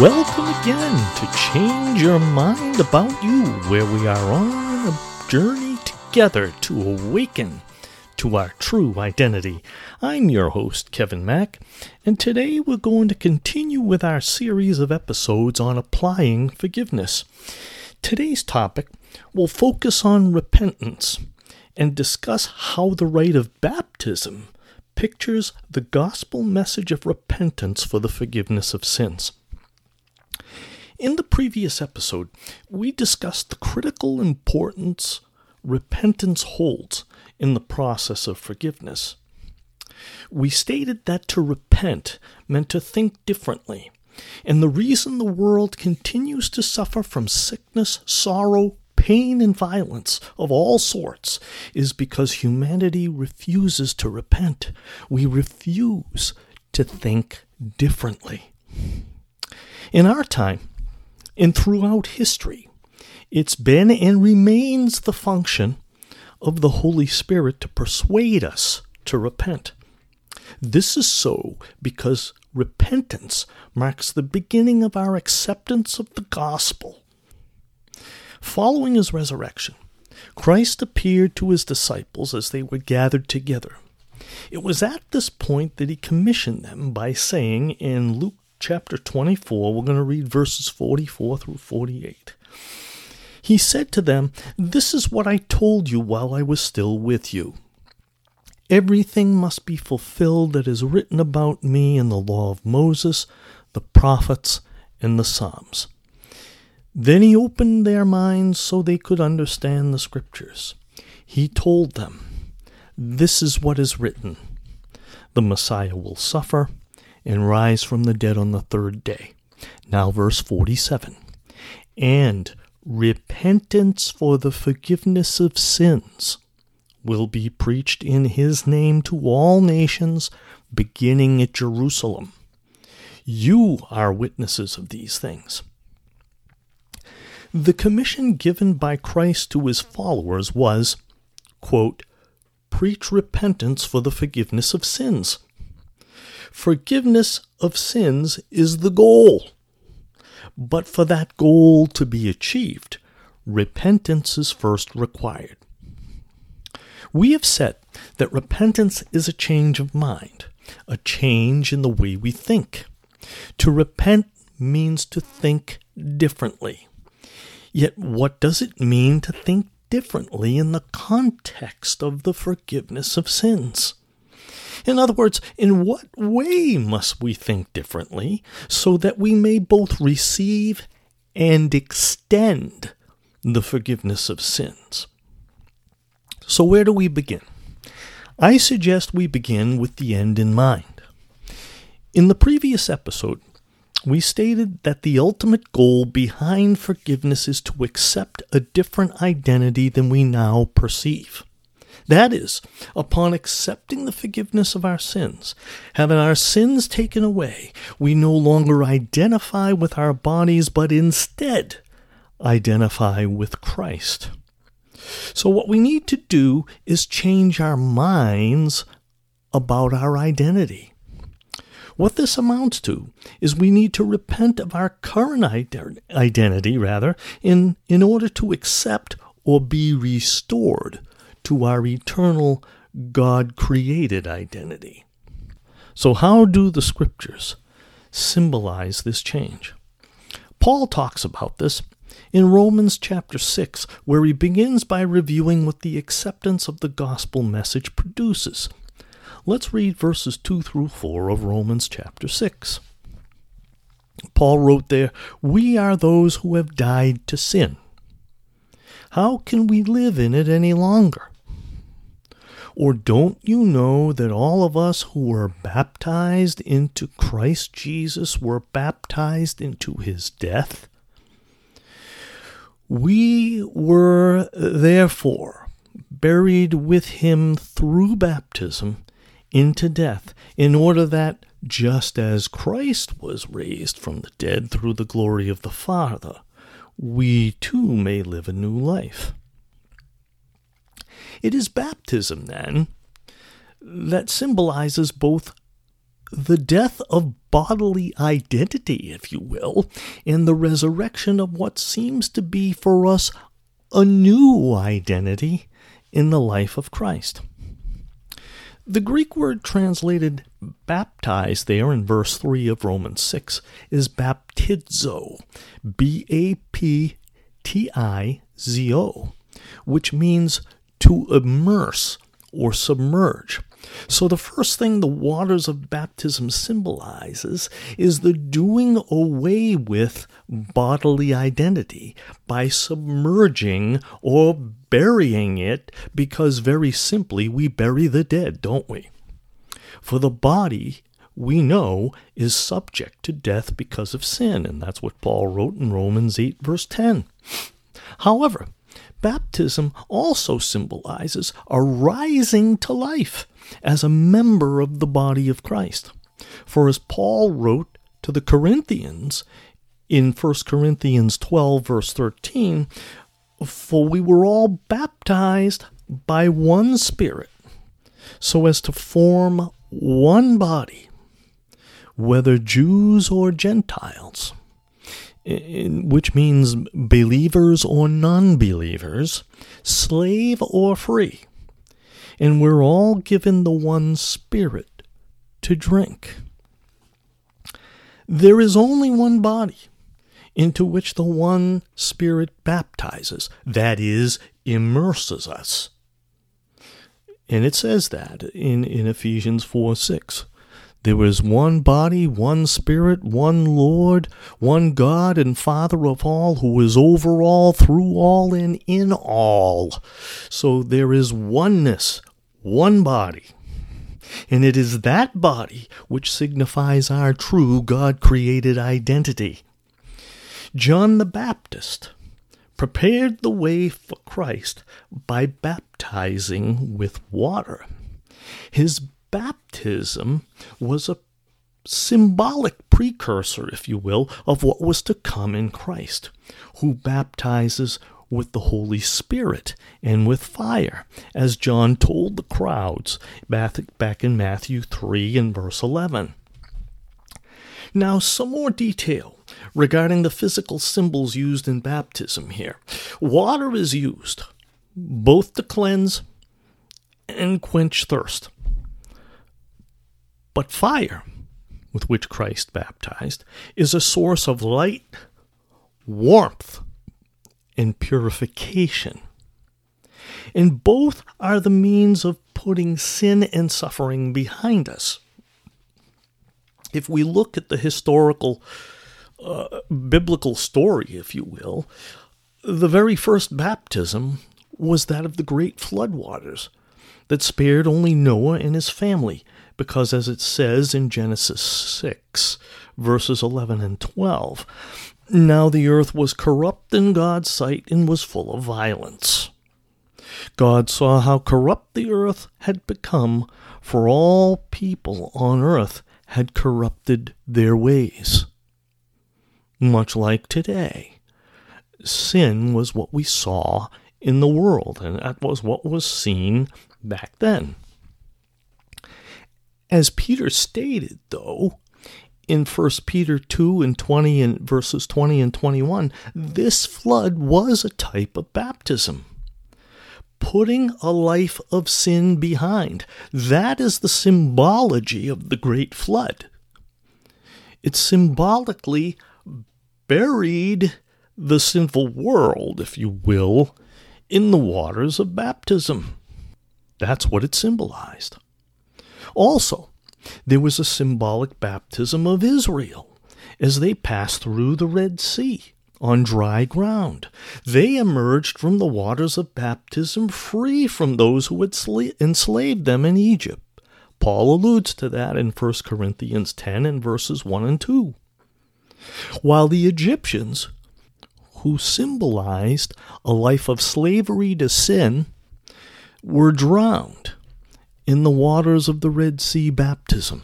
Welcome again to Change Your Mind About You, where we are on a journey together to awaken to our true identity. I'm your host, Kevin Mack, and today we're going to continue with our series of episodes on applying forgiveness. Today's topic will focus on repentance and discuss how the rite of baptism pictures the gospel message of repentance for the forgiveness of sins. In the previous episode, we discussed the critical importance repentance holds in the process of forgiveness. We stated that to repent meant to think differently, and the reason the world continues to suffer from sickness, sorrow, pain, and violence of all sorts is because humanity refuses to repent. We refuse to think differently. In our time, and throughout history, it's been and remains the function of the Holy Spirit to persuade us to repent. This is so because repentance marks the beginning of our acceptance of the gospel. Following his resurrection, Christ appeared to his disciples as they were gathered together. It was at this point that he commissioned them by saying in Luke chapter 24, we're going to read verses 44 through 48. He said to them, "This is what I told you while I was still with you. Everything must be fulfilled that is written about me in the law of Moses, the prophets, and the Psalms." Then he opened their minds so they could understand the scriptures. He told them, "This is what is written. The Messiah will suffer and rise from the dead on the third day." Now verse 47. "And repentance for the forgiveness of sins will be preached in his name to all nations, beginning at Jerusalem. You are witnesses of these things." The commission given by Christ to his followers was, quote, "Preach repentance for the forgiveness of sins." Forgiveness of sins is the goal. But for that goal to be achieved, repentance is first required. We have said that repentance is a change of mind, a change in the way we think. To repent means to think differently. Yet what does it mean to think differently in the context of the forgiveness of sins? In other words, in what way must we think differently so that we may both receive and extend the forgiveness of sins? So where do we begin? I suggest we begin with the end in mind. In the previous episode, we stated that the ultimate goal behind forgiveness is to accept a different identity than we now perceive. That is, upon accepting the forgiveness of our sins, having our sins taken away, we no longer identify with our bodies, but instead identify with Christ. So what we need to do is change our minds about our identity. What this amounts to is we need to repent of our current identity, in order to accept or be restored to our eternal, God-created identity. So how do the scriptures symbolize this change? Paul talks about this in Romans chapter 6, where he begins by reviewing what the acceptance of the gospel message produces. Let's read verses 2 through 4 of Romans chapter 6. Paul wrote there, "We are those who have died to sin. How can we live in it any longer? Or don't you know that all of us who were baptized into Christ Jesus were baptized into his death? We were therefore buried with him through baptism into death, in order that, just as Christ was raised from the dead through the glory of the Father, we too may live a new life." It is baptism, then, that symbolizes both the death of bodily identity, if you will, in the resurrection of what seems to be for us a new identity in the life of Christ. The Greek word translated baptize there in verse 3 of Romans 6 is baptizo, baptizo, which means to immerse or submerge. So the first thing the waters of baptism symbolizes is the doing away with bodily identity by submerging or burying it, because very simply we bury the dead, don't we? For the body, we know, is subject to death because of sin, and that's what Paul wrote in Romans 8, verse 10. However, baptism also symbolizes a rising to life as a member of the body of Christ. For as Paul wrote to the Corinthians in 1 Corinthians 12, verse 13, "For we were all baptized by one Spirit, so as to form one body, whether Jews or Gentiles," which means believers or non-believers, slave or free, and we're all given the one Spirit to drink. There is only one body into which the one Spirit baptizes, that is, immerses us. And it says that in Ephesians 4:6. There is one body, one Spirit, one Lord, one God and Father of all, who is over all, through all, and in all. So there is oneness, one body. And it is that body which signifies our true God-created identity. John the Baptist prepared the way for Christ by baptizing with water. His baptism was a symbolic precursor, if you will, of what was to come in Christ, who baptizes with the Holy Spirit and with fire, as John told the crowds back in Matthew 3 and verse 11. Now, some more detail regarding the physical symbols used in baptism here. Water is used both to cleanse and quench thirst. But fire, with which Christ baptized, is a source of light, warmth, and purification. And both are the means of putting sin and suffering behind us. If we look at the historical, biblical story, if you will, the very first baptism was that of the great floodwaters that spared only Noah and his family, because as it says in Genesis 6, verses 11 and 12, "Now the earth was corrupt in God's sight and was full of violence. God saw how corrupt the earth had become, for all people on earth had corrupted their ways." Much like today, sin was what we saw in the world, and that was what was seen back then. As Peter stated, though, in 1 Peter 2 and 20 and verses 20 and 21, this flood was a type of baptism, putting a life of sin behind. That is the symbology of the great flood. It symbolically buried the sinful world, if you will, in the waters of baptism. That's what it symbolized. Also, there was a symbolic baptism of Israel as they passed through the Red Sea on dry ground. They emerged from the waters of baptism free from those who had enslaved them in Egypt. Paul alludes to that in 1 Corinthians 10 and verses 1 and 2. While the Egyptians, who symbolized a life of slavery to sin, were drowned in the waters of the Red Sea baptism,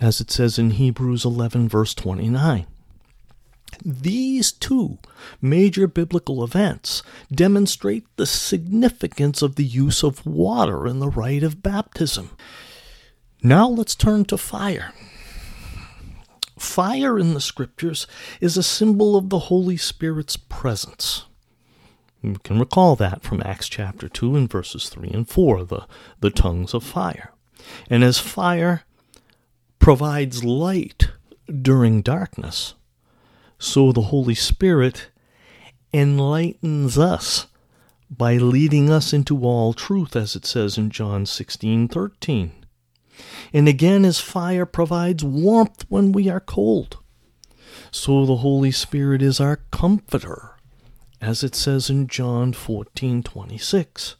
as it says in Hebrews 11, verse 29. These two major biblical events demonstrate the significance of the use of water in the rite of baptism. Now let's turn to fire. Fire in the Scriptures is a symbol of the Holy Spirit's presence. You can recall that from Acts chapter 2 and verses 3 and 4, the tongues of fire. And as fire provides light during darkness, so the Holy Spirit enlightens us by leading us into all truth, as it says in John 16:13. And again, as fire provides warmth when we are cold, so the Holy Spirit is our comforter, as it says in John 14:26.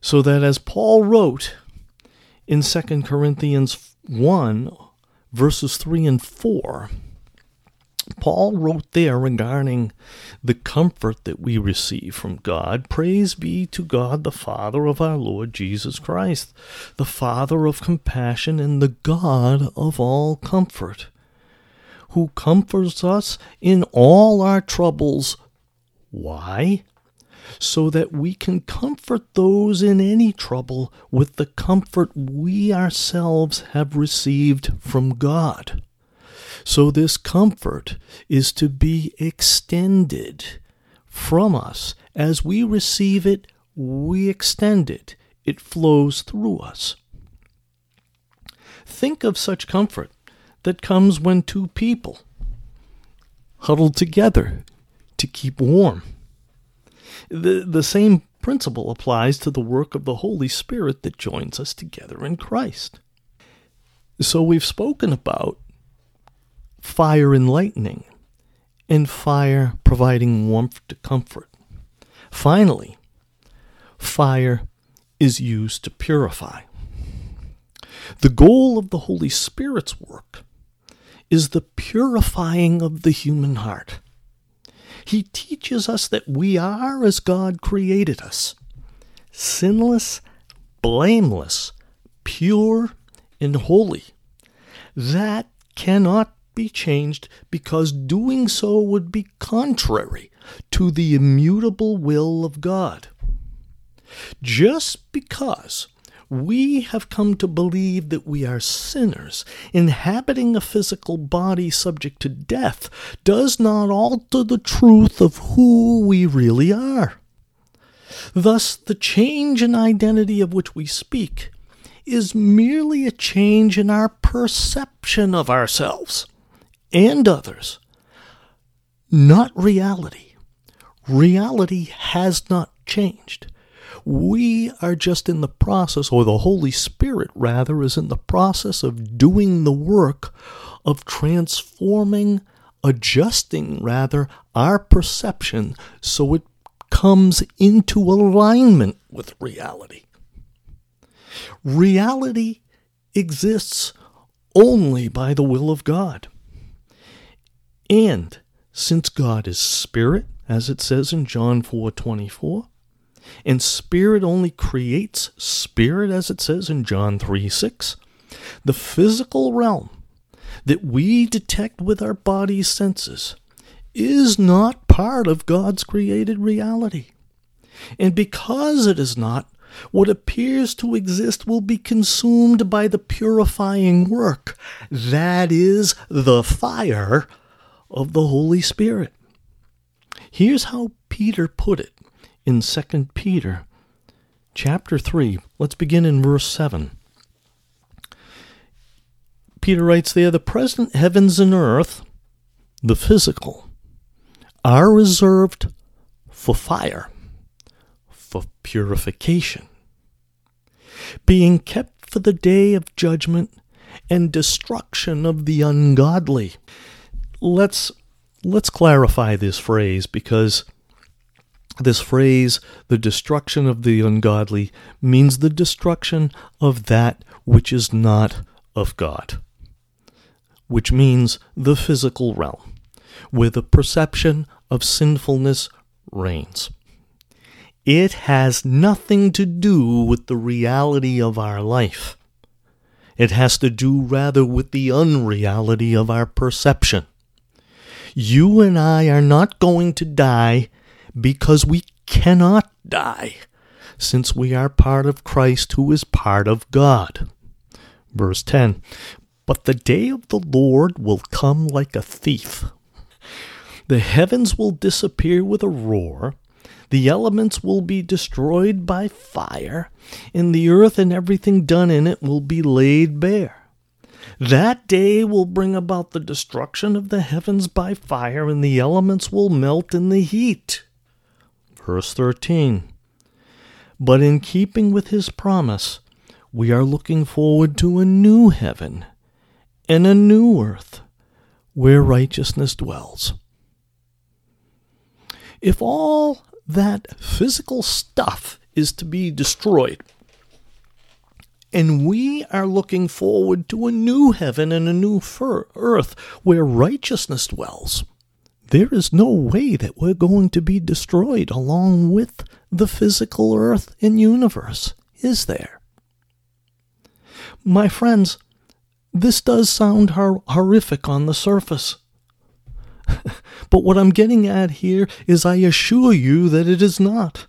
So that as Paul wrote in 2 Corinthians 1, verses 3 and 4, Paul wrote there regarding the comfort that we receive from God, "Praise be to God, the Father of our Lord Jesus Christ, the Father of compassion and the God of all comfort, who comforts us in all our troubles." Why? So that we can comfort those in any trouble with the comfort we ourselves have received from God. So this comfort is to be extended from us. As we receive it, we extend it. It flows through us. Think of such comfort that comes when two people huddle together to keep warm. The same principle applies to the work of the Holy Spirit that joins us together in Christ. So we've spoken about fire enlightening and fire providing warmth to comfort. Finally, fire is used to purify. The goal of the Holy Spirit's work is the purifying of the human heart. He teaches us that we are as God created us, sinless, blameless, pure, and holy. That cannot be changed because doing so would be contrary to the immutable will of God. Just because we have come to believe that we are sinners, inhabiting a physical body subject to death, does not alter the truth of who we really are. Thus, the change in identity of which we speak is merely a change in our perception of ourselves and others, not reality. Reality has not changed. We are just in the process, or the Holy Spirit rather, is in the process of doing the work of transforming, adjusting rather, our perception so it comes into alignment with reality. Reality exists only by the will of God. And since God is spirit, as it says in John 4:24, and spirit only creates spirit, as it says in John 3:6. The physical realm that we detect with our body's senses is not part of God's created reality. And because it is not, what appears to exist will be consumed by the purifying work, that is, the fire of the Holy Spirit. Here's how Peter put it. In 2 Peter chapter 3, let's begin in verse 7. Peter writes there, "The present heavens and earth," the physical, "are reserved for fire," for purification, "being kept for the day of judgment and destruction of the ungodly." Let's clarify this phrase, because this phrase, "the destruction of the ungodly," means the destruction of that which is not of God, which means the physical realm, where the perception of sinfulness reigns. It has nothing to do with the reality of our life. It has to do rather with the unreality of our perception. You and I are not going to die, because we cannot die, since we are part of Christ, who is part of God. Verse 10, But the day of the Lord will come like a thief. The heavens will disappear with a roar. The elements will be destroyed by fire, and the earth and everything done in it will be laid bare. That day will bring about the destruction of the heavens by fire, and the elements will melt in the heat. Verse 13. But in keeping with his promise, we are looking forward to a new heaven and a new earth where righteousness dwells. If all that physical stuff is to be destroyed, and we are looking forward to a new heaven and a new earth where righteousness dwells, there is no way that we're going to be destroyed along with the physical earth and universe, is there? My friends, this does sound horrific on the surface. But what I'm getting at here is I assure you that it is not.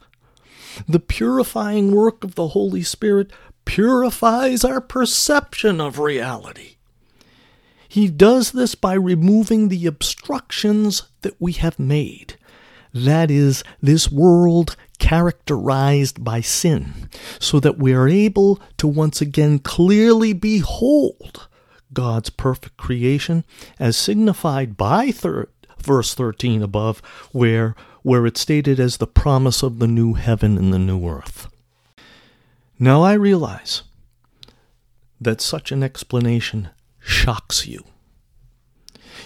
The purifying work of the Holy Spirit purifies our perception of reality. He does this by removing the obstructions that we have made. That is, this world characterized by sin, so that we are able to once again clearly behold God's perfect creation, as signified by verse 13 above, where it's stated as the promise of the new heaven and the new earth. Now I realize that such an explanation shocks you.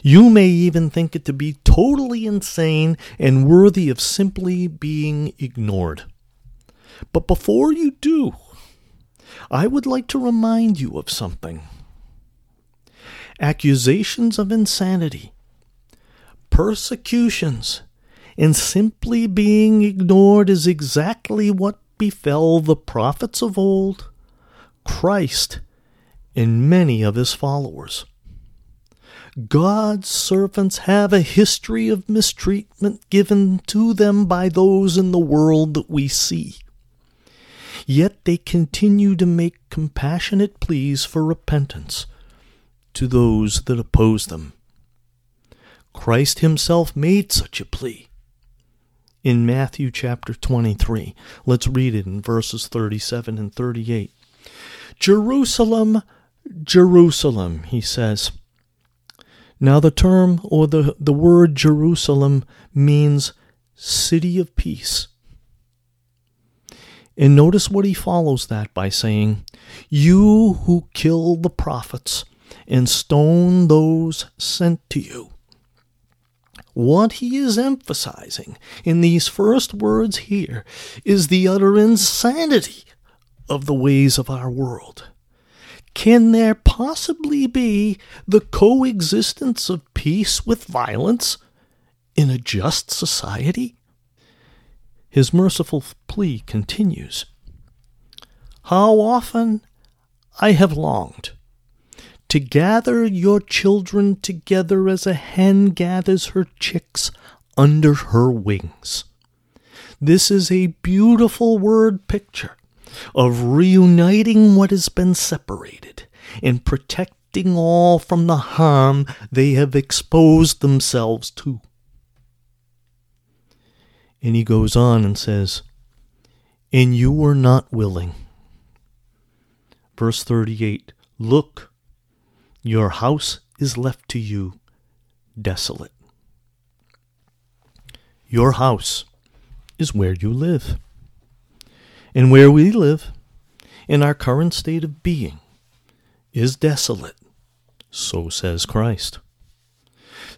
You may even think it to be totally insane and worthy of simply being ignored. But before you do, I would like to remind you of something. Accusations of insanity, persecutions, and simply being ignored is exactly what befell the prophets of old, Christ, and many of his followers. God's servants have a history of mistreatment given to them by those in the world that we see. Yet they continue to make compassionate pleas for repentance to those that oppose them. Christ himself made such a plea. In Matthew chapter 23, let's read it in verses 37 and 38. Jerusalem, Jerusalem, he says. Now the term or the word Jerusalem means city of peace. And notice what he follows that by saying, you who kill the prophets and stone those sent to you. What he is emphasizing in these first words here is the utter insanity of the ways of our world. Can there possibly be the coexistence of peace with violence in a just society? His merciful plea continues. How often I have longed to gather your children together as a hen gathers her chicks under her wings. This is a beautiful word picture of reuniting what has been separated and protecting all from the harm they have exposed themselves to. And he goes on and says, and you were not willing. Verse 38, look, your house is left to you desolate. Your house is where you live. And where we live, in our current state of being, is desolate. So says Christ.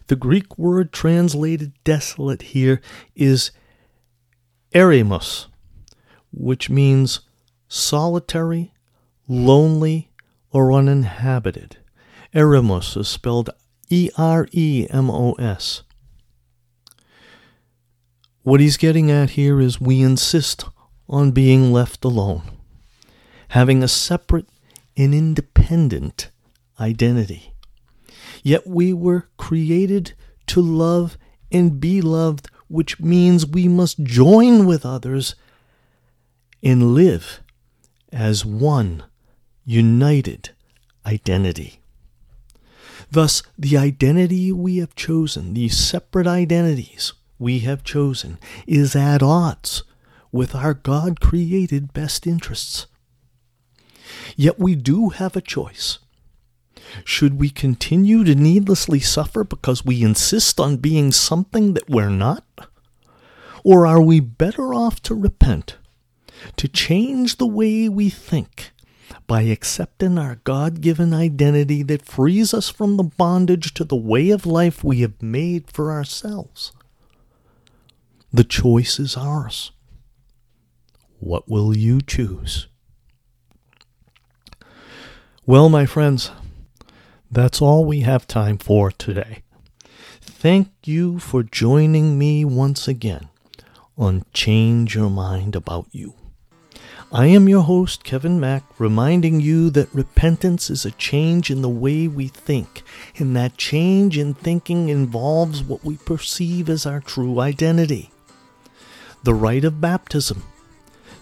The Greek word translated desolate here is Eremos, which means solitary, lonely, or uninhabited. Eremos is spelled E-R-E-M-O-S. What he's getting at here is we insist on being left alone, having a separate and independent identity. Yet we were created to love and be loved, which means we must join with others and live as one united identity. Thus, the identity we have chosen, these separate identities we have chosen, is at odds with our God-created best interests. Yet we do have a choice. Should we continue to needlessly suffer because we insist on being something that we're not? Or are we better off to repent, to change the way we think by accepting our God-given identity that frees us from the bondage to the way of life we have made for ourselves? The choice is ours. What will you choose? Well, my friends, that's all we have time for today. Thank you for joining me once again on Change Your Mind About You. I am your host, Kevin Mack, reminding you that repentance is a change in the way we think, and that change in thinking involves what we perceive as our true identity. The rite of baptism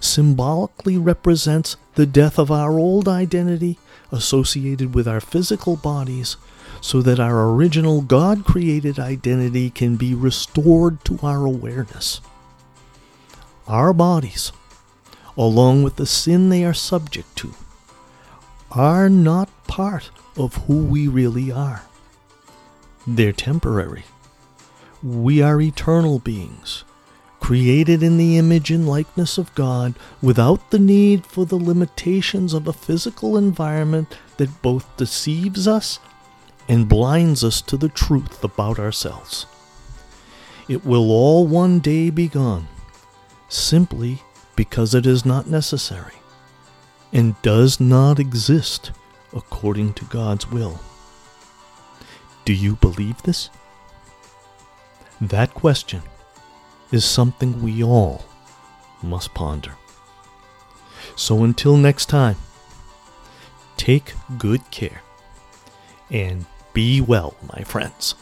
symbolically represents the death of our old identity associated with our physical bodies, so that our original God-created identity can be restored to our awareness. Our bodies, along with the sin they are subject to, are not part of who we really are. They're temporary. We are eternal beings, created in the image and likeness of God, without the need for the limitations of a physical environment that both deceives us and blinds us to the truth about ourselves. It will all one day be gone, simply because it is not necessary and does not exist according to God's will. Do you believe this? That question is something we all must ponder. So until next time, take good care and be well, my friends.